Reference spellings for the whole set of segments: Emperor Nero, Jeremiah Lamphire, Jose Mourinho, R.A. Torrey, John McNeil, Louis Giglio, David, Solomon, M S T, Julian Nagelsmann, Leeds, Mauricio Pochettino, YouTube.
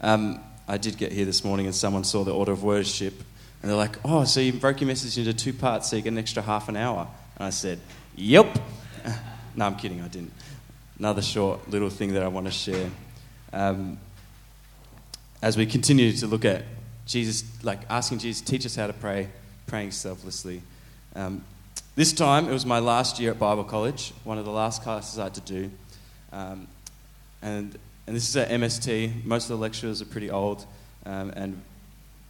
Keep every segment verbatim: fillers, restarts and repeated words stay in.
Um, I did get here this morning and someone saw the order of worship and they're like, oh, so you broke your message into two parts so you get an extra half an hour. And I said, yep. No, I'm kidding, I didn't. Another short little thing that I want to share. Um, as we continue to look at Jesus, like asking Jesus, teach us how to pray, praying selflessly. Um, this time, it was my last year at Bible college, one of the last classes I had to do. Um, and and this is at M S T. Most of the lecturers are pretty old um, and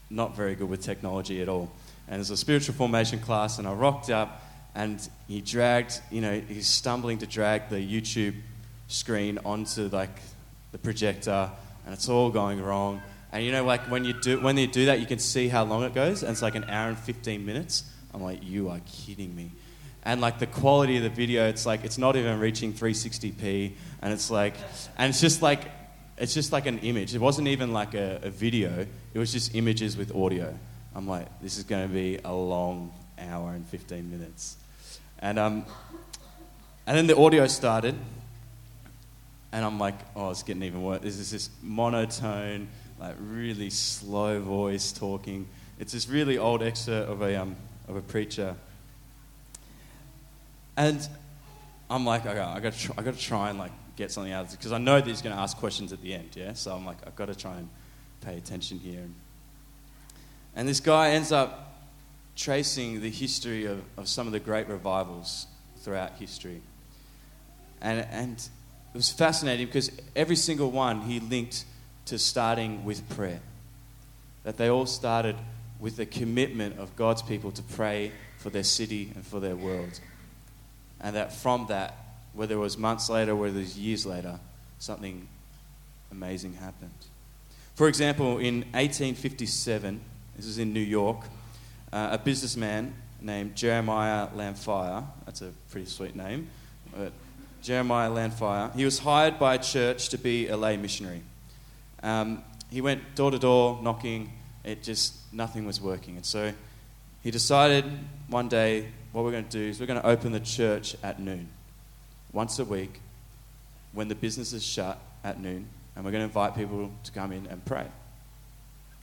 not very good with technology at all. And it was a spiritual formation class, and I rocked up, and he dragged, you know, he's stumbling to drag the YouTube screen onto, like, the projector, and it's all going wrong. And, you know, like, when you do when you do that, you can see how long it goes, and it's like an hour and fifteen minutes. I'm like, you are kidding me. And, like, the quality of the video, it's like, it's not even reaching three sixty p, and it's like, and it's just like, it's just like an image. It wasn't even like a, a video. It was just images with audio. I'm like, this is going to be a long hour and fifteen minutes. And um, and then the audio started, and I'm like, oh, it's getting even worse. This is this monotone, like really slow voice talking. It's this really old excerpt of a um of a preacher. And I'm like, okay, I got to I got to try and like get something out of this because I know that he's going to ask questions at the end, yeah. So I'm like, I've got to try and pay attention here. And this guy ends up tracing the history of, of some of the great revivals throughout history. And and it was fascinating because every single one he linked to starting with prayer. That they all started with the commitment of God's people to pray for their city and for their world. And that from that, whether it was months later, whether it was years later, something amazing happened. For example, in eighteen fifty-seven, this is in New York, Uh, a businessman named Jeremiah Lamphire, that's a pretty sweet name, but Jeremiah Lamphire, he was hired by a church to be a lay missionary. Um, he went door to door knocking, it just, nothing was working. And so he decided one day what we're going to do is we're going to open the church at noon, once a week, when the business is shut at noon, and we're going to invite people to come in and pray.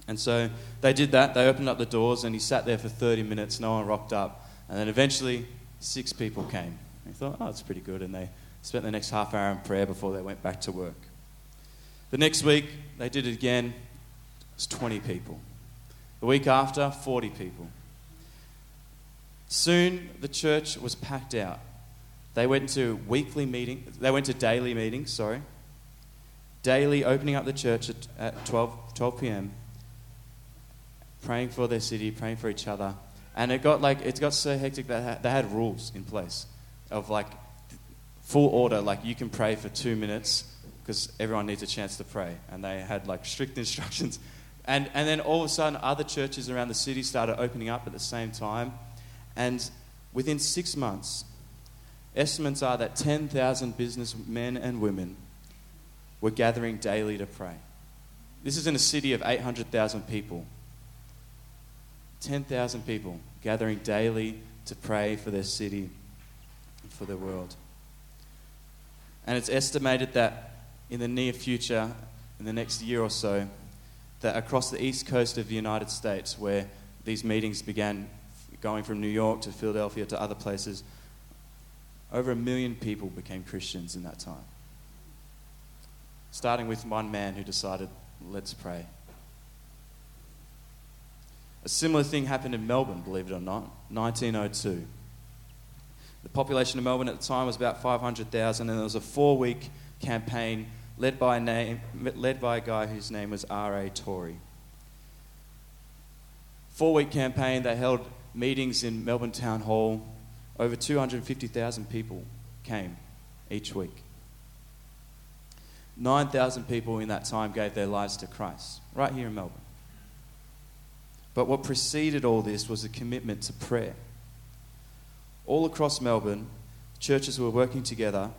And so they did that. They opened up the doors and he sat there for thirty minutes. No one rocked up. And then eventually six people came. They thought, oh, that's pretty good. And they spent the next half hour in prayer before they went back to work. The next week, they did it again. It's twenty people. The week after, forty people. Soon the church was packed out. They went to weekly meeting. They went to daily meetings, sorry. Daily opening up the church at, at twelve p.m., praying for their city, praying for each other. And it got like it got so hectic that they had rules in place of like full order, like you can pray for two minutes because everyone needs a chance to pray. And they had like strict instructions. And and then all of a sudden other churches around the city started opening up at the same time. And within six months, estimates are that ten thousand businessmen and women were gathering daily to pray. This is in a city of eight hundred thousand people. ten thousand people gathering daily to pray for their city and for their world. And it's estimated that in the near future, in the next year or so, that across the east coast of the United States, where these meetings began going from New York to Philadelphia to other places, over a million people became Christians in that time. Starting with one man who decided, let's pray. A similar thing happened in Melbourne, believe it or not, nineteen oh two. The population of Melbourne at the time was about five hundred thousand, and there was a four-week campaign led by a name, led by a guy whose name was R A Torrey. Four-week campaign, they held meetings in Melbourne Town Hall. Over two hundred fifty thousand people came each week. nine thousand people in that time gave their lives to Christ, right here in Melbourne. But what preceded all this was a commitment to prayer. All across Melbourne, churches were working together,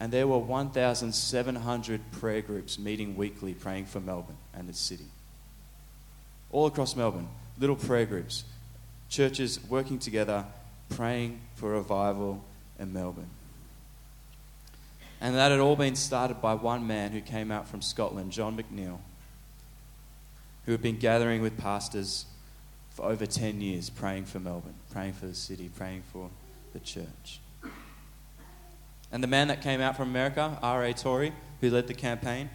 and there were one thousand seven hundred prayer groups meeting weekly praying for Melbourne and its city. All across Melbourne, little prayer groups, churches working together, praying for revival in Melbourne. And that had all been started by one man who came out from Scotland, John McNeil, who have been gathering with pastors for over ten years, praying for Melbourne, praying for the city, praying for the church. And the man that came out from America, R A Torrey, who led the campaign,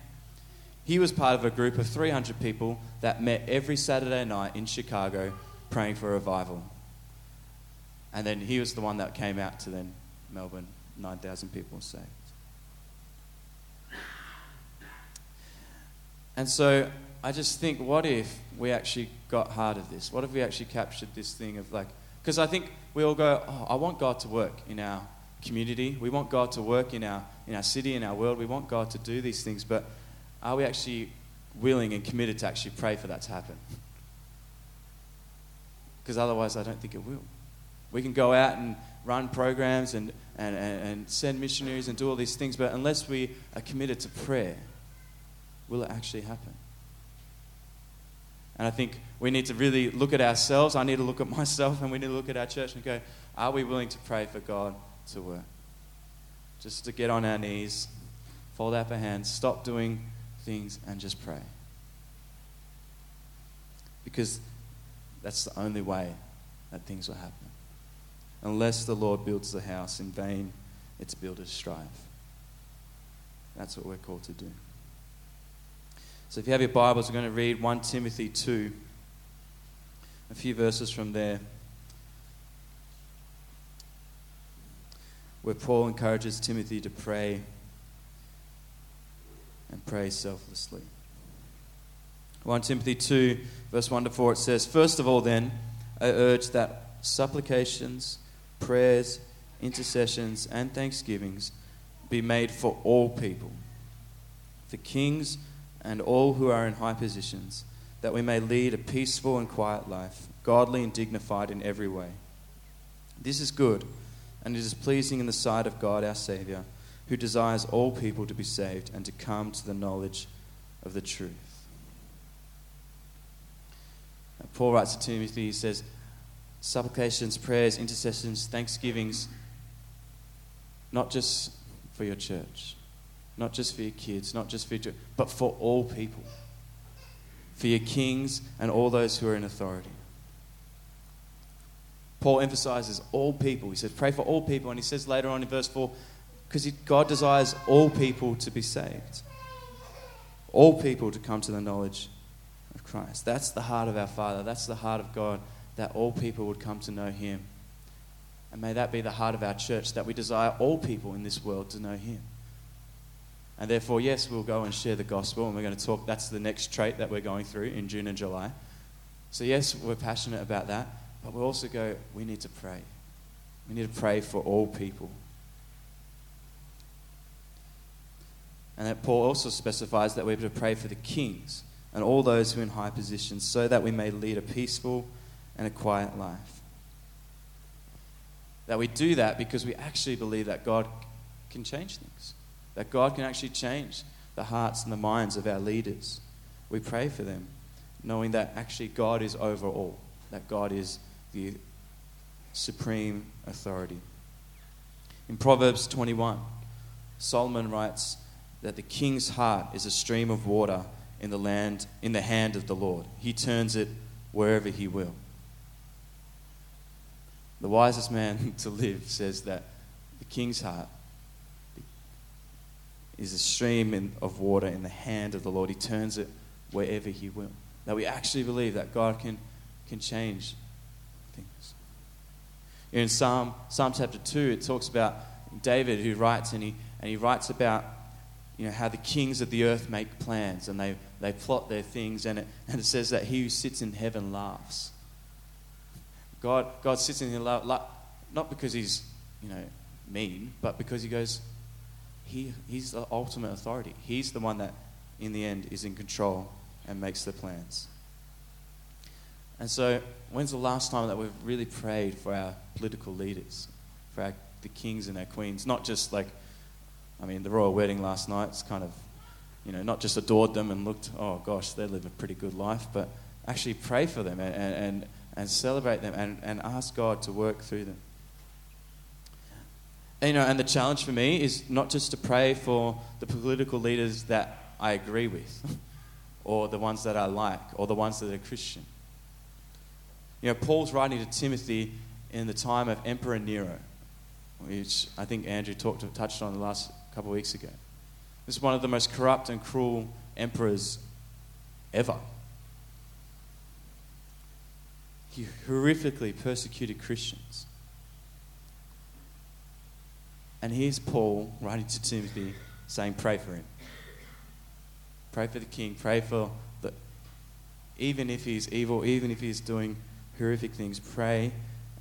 he was part of a group of three hundred people that met every Saturday night in Chicago praying for revival. And then he was the one that came out to then Melbourne, nine thousand people saved. And so I just think, what if we actually got heart of this? What if we actually captured this thing of like... Because I think we all go, oh, I want God to work in our community. We want God to work in our in our city, in our world. We want God to do these things. But are we actually willing and committed to actually pray for that to happen? Because otherwise, I don't think it will. We can go out and run programs and, and, and send missionaries and do all these things. But unless we are committed to prayer, will it actually happen? And I think we need to really look at ourselves. I need to look at myself, and we need to look at our church and go, are we willing to pray for God to work? Just to get on our knees, fold up our hands, stop doing things and just pray. Because that's the only way that things will happen. Unless the Lord builds the house, in vain its builders strive. That's what we're called to do. So if you have your Bibles, we're going to read First Timothy two, a few verses from there, where Paul encourages Timothy to pray and pray selflessly. First Timothy two, verse one to four, it says, "First of all then, I urge that supplications, prayers, intercessions, and thanksgivings be made for all people, for kings and all who are in high positions, that we may lead a peaceful and quiet life, godly and dignified in every way. This is good, and it is pleasing in the sight of God our Saviour, who desires all people to be saved and to come to the knowledge of the truth." Now, Paul writes to Timothy, he says, supplications, prayers, intercessions, thanksgivings, not just for your church, not just for your kids, not just for your church, but for all people. For your kings and all those who are in authority. Paul emphasizes all people. He says, pray for all people. And he says later on in verse four, because God desires all people to be saved. All people to come to the knowledge of Christ. That's the heart of our Father. That's the heart of God, that all people would come to know Him. And may that be the heart of our church, that we desire all people in this world to know Him. And therefore, yes, we'll go and share the gospel, and we're going to talk. That's the next trait that we're going through in June and July. So yes, we're passionate about that, but we'll also go, we need to pray. We need to pray for all people. And that Paul also specifies that we're to pray for the kings and all those who are in high positions, so that we may lead a peaceful and a quiet life. That we do that because we actually believe that God can change things. That God can actually change the hearts and the minds of our leaders. We pray for them, knowing that actually God is over all, that God is the supreme authority. In Proverbs twenty-one, Solomon writes that the king's heart is a stream of water in the land, in the hand of the Lord. He turns it wherever he will. The wisest man to live says that the king's heart is a stream in, of water in the hand of the Lord. He turns it wherever He will. That we actually believe that God can, can change things. In Psalm Psalm chapter two, it talks about David who writes, and he and he writes about, you know, how the kings of the earth make plans and they, they plot their things, and it and it says that He who sits in heaven laughs. God God sits in heaven, not because He's, you know, mean, but because He goes, He He's the ultimate authority. He's the one that, in the end, is in control and makes the plans. And so, when's the last time that we've really prayed for our political leaders, for our, the kings and our queens? Not just like, I mean, the royal wedding last night's kind of, you know, not just adored them and looked, oh gosh, they live a pretty good life, but actually pray for them and and, and celebrate them and, and ask God to work through them. You know, and the challenge for me is not just to pray for the political leaders that I agree with or the ones that I like, or the ones that are Christian. You know, Paul's writing to Timothy in the time of Emperor Nero, which I think Andrew talked touched on the last couple of weeks ago. This is one of the most corrupt and cruel emperors ever. He horrifically persecuted Christians. And here's Paul writing to Timothy saying, pray for him. Pray for the king. Pray for the... Even if he's evil, even if he's doing horrific things, pray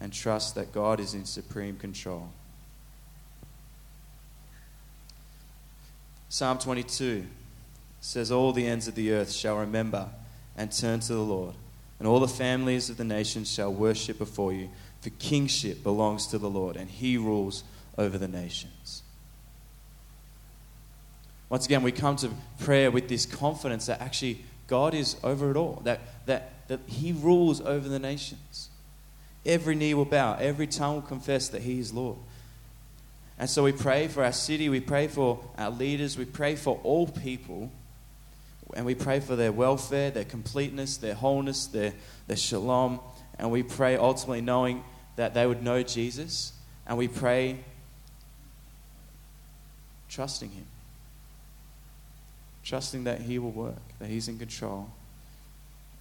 and trust that God is in supreme control. Psalm twenty-two says, all the ends of the earth shall remember and turn to the Lord, and all the families of the nations shall worship before you, for kingship belongs to the Lord, and he rules over the nations. Once again, we come to prayer with this confidence that actually God is over it all, that that that he rules over the nations. Every knee will bow, every tongue will confess that he is Lord. And so we pray for our city, we pray for our leaders, we pray for all people, and we pray for their welfare, their completeness, their wholeness, their, their shalom, and we pray ultimately knowing that they would know Jesus, and we pray trusting him, trusting that he will work, that he's in control,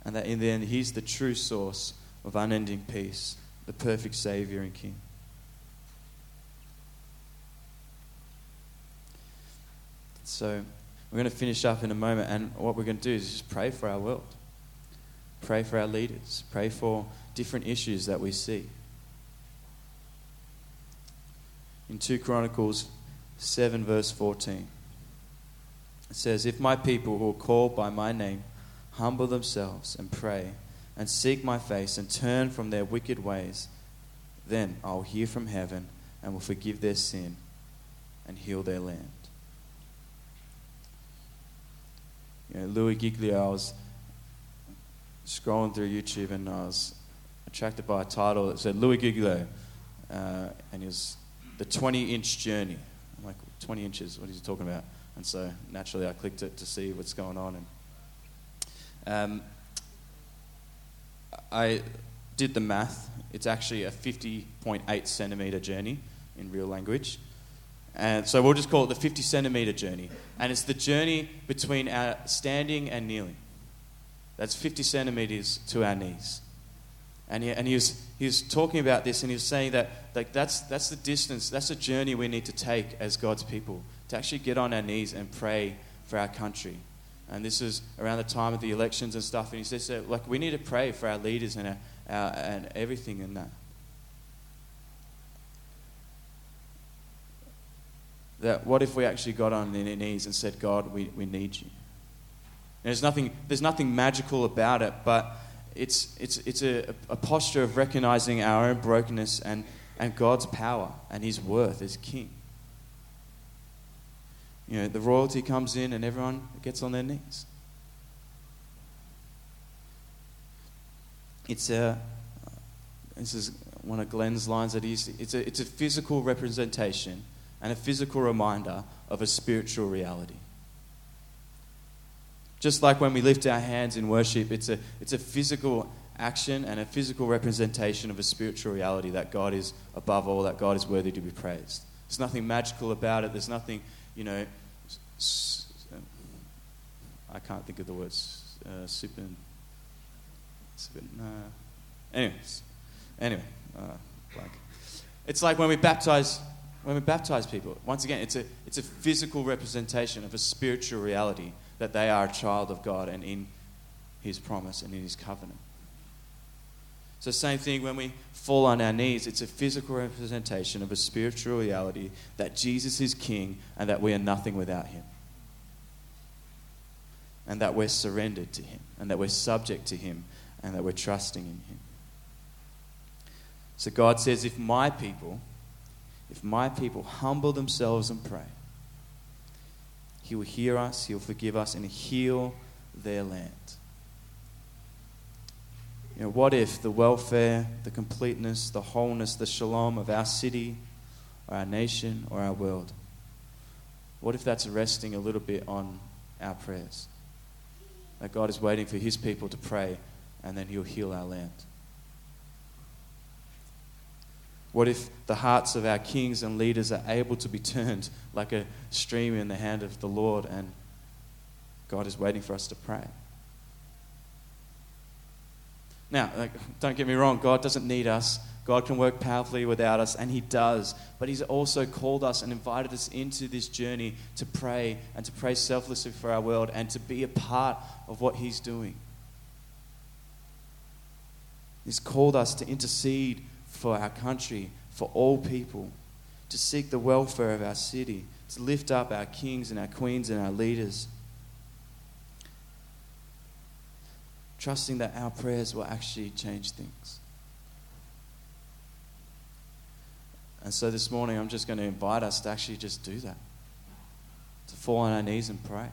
and that in the end he's the true source of unending peace, the perfect Savior and King. So we're going to finish up in a moment, and what we're going to do is just pray for our world, pray for our leaders, pray for different issues that we see. In Second Chronicles seven verse fourteen, it says, if my people who are called by my name humble themselves and pray and seek my face and turn from their wicked ways, then I'll hear from heaven and will forgive their sin and heal their land. You know, Louis Giglio, I was scrolling through YouTube and I was attracted by a title that said, Louis Giglio, uh, and he was the twenty-inch journey. I'm like, twenty inches, what is he talking about? And so naturally I clicked it to see what's going on. And um, I did the math. It's actually a fifty point eight centimetre journey in real language. And so we'll just call it the fifty centimetre journey. And it's the journey between our standing and kneeling. That's fifty centimetres to our knees. And he, and he was he was talking about this, and he was saying that like that's that's the distance, that's the journey we need to take as God's people, to actually get on our knees and pray for our country. And this is around the time of the elections and stuff. And he says that, like, we need to pray for our leaders and our, our, and everything in that. That what if we actually got on our knees and said, God, we, we need you. And there's nothing there's nothing magical about it, but it's it's it's a, a posture of recognizing our own brokenness and, and God's power and his worth as king. You know, the royalty comes in and everyone gets on their knees. It's a, this is one of Glenn's lines that he used to, it's a, it's a physical representation and a physical reminder of a spiritual reality. Just like when we lift our hands in worship, it's a, it's a physical action and a physical representation of a spiritual reality, that God is above all, that God is worthy to be praised. There's nothing magical about it. There's nothing... You know, I can't think of the words. Uh, super, super. No. Anyways, anyway, uh, like it's like when we baptize, when we baptize people. Once again, it's a it's a physical representation of a spiritual reality that they are a child of God and in his promise and in his covenant. So same thing when we fall on our knees, it's a physical representation of a spiritual reality that Jesus is king and that we are nothing without him. And that we're surrendered to him and that we're subject to him and that we're trusting in him. So God says, if my people, if my people humble themselves and pray, he will hear us, he'll forgive us and heal their land. You know, what if the welfare, the completeness, the wholeness, the shalom of our city or our nation or our world, what if that's resting a little bit on our prayers? that God is waiting for his people to pray, and then he'll heal our land. What if the hearts of our kings and leaders are able to be turned like a stream in the hand of the Lord, and God is waiting for us to pray? Now, don't get me wrong, God doesn't need us. God can work powerfully without us, and he does. But he's also called us and invited us into this journey to pray and to pray selflessly for our world and to be a part of what he's doing. He's called us to intercede for our country, for all people, to seek the welfare of our city, to lift up our kings and our queens and our leaders, trusting that our prayers will actually change things. And so this morning, I'm just going to invite us to actually just do that, to fall on our knees and pray.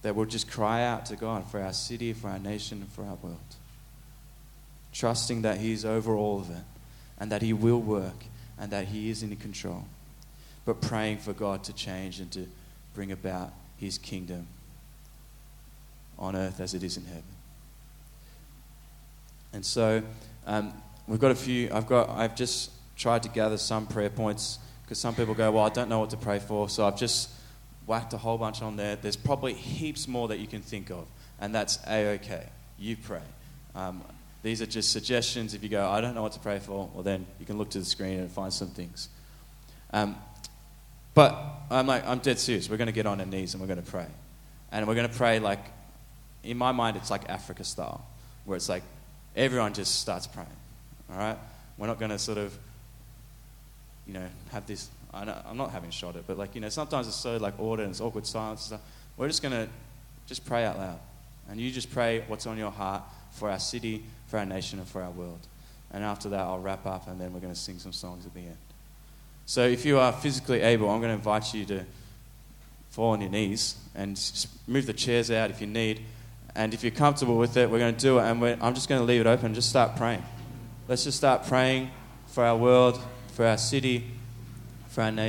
That we'll just cry out to God for our city, for our nation, and for our world, trusting that he is over all of it, and that he will work, and that he is in control, but praying for God to change and to bring about his kingdom on earth as it is in heaven. And so... Um, We've got a few, I've got, I've just tried to gather some prayer points, because some people go, well, I don't know what to pray for, so I've just whacked a whole bunch on there. There's probably heaps more that you can think of, and that's A-okay. You pray. Um, these are just suggestions. If you go, I don't know what to pray for, well, then you can look to the screen and find some things. Um, but I'm like, I'm dead serious. We're going to get on our knees and we're going to pray. And we're going to pray like, in my mind, it's like Africa style, where it's like everyone just starts praying. All right, we're not going to sort of, you know, have this. I know, I'm not having a shot at it, but like, you know, sometimes it's so like ordered and it's awkward silence and stuff. We're just going to just pray out loud, and you just pray what's on your heart for our city, for our nation, and for our world. And after that, I'll wrap up, and then we're going to sing some songs at the end. So if you are physically able, I'm going to invite you to fall on your knees and move the chairs out if you need. And if you're comfortable with it, we're going to do it. And we're, I'm just going to leave it open and just start praying. Let's just start praying for our world, for our city, for our nation.